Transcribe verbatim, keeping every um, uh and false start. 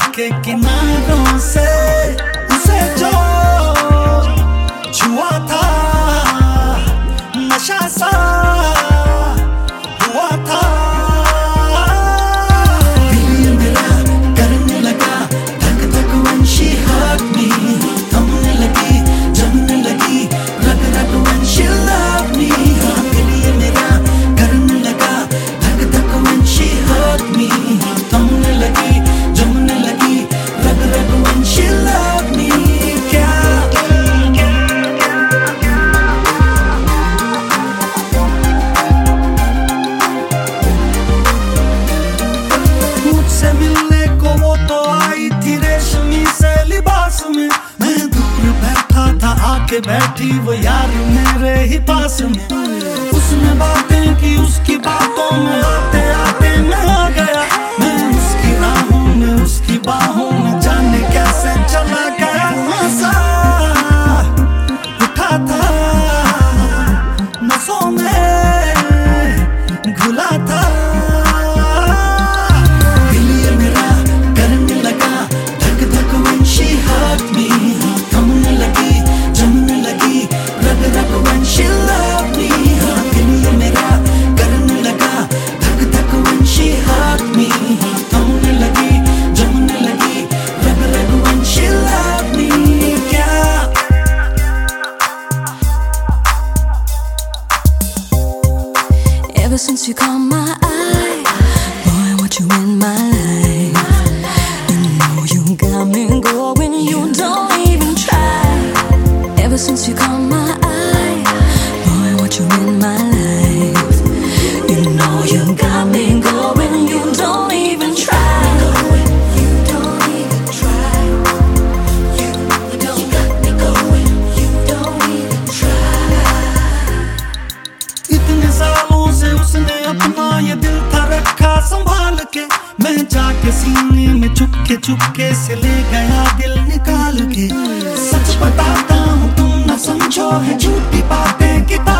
आपके किनारों से उसे जो छुआ था नशा सा हुआ था। दिल मेरा करने लगा धक धक वंशी हाथ में थमने लगी जमने लगी रग रग वंशी लव में। दिल मेरा करने लगा धक धक वंशी हाथ में थमने लगी जमने लगी रग रग वंशी लव में। क्या मुझसे मिलने को वो तो आई थी रेशमी से लिबास में, मैं दूर बैठा था आके बैठी वो यार मेरे ही पास में। उसने बातें की उसकी बातों में आते आते मैं आ गया, मैं उसकी राहों में उसकी बाहों में जाने कैसे चला गया। नशा उठा था नसों में घुला था। Ever since you caught my eye, boy, what you in my life. You know you got me going, you don't even try. Ever since you caught my eye, boy, what you in my life. You know you got me going, you don't even try. You don't even try. You don't got me going, you don't even try. इतने सालों से उसने अपना ये दिल था रखा संभाल के, मैं जाके सीने में चुपके चुपके से ले गया दिल निकाल के। सच बताता हूँ तुम न समझो है झूठी बातें किताब।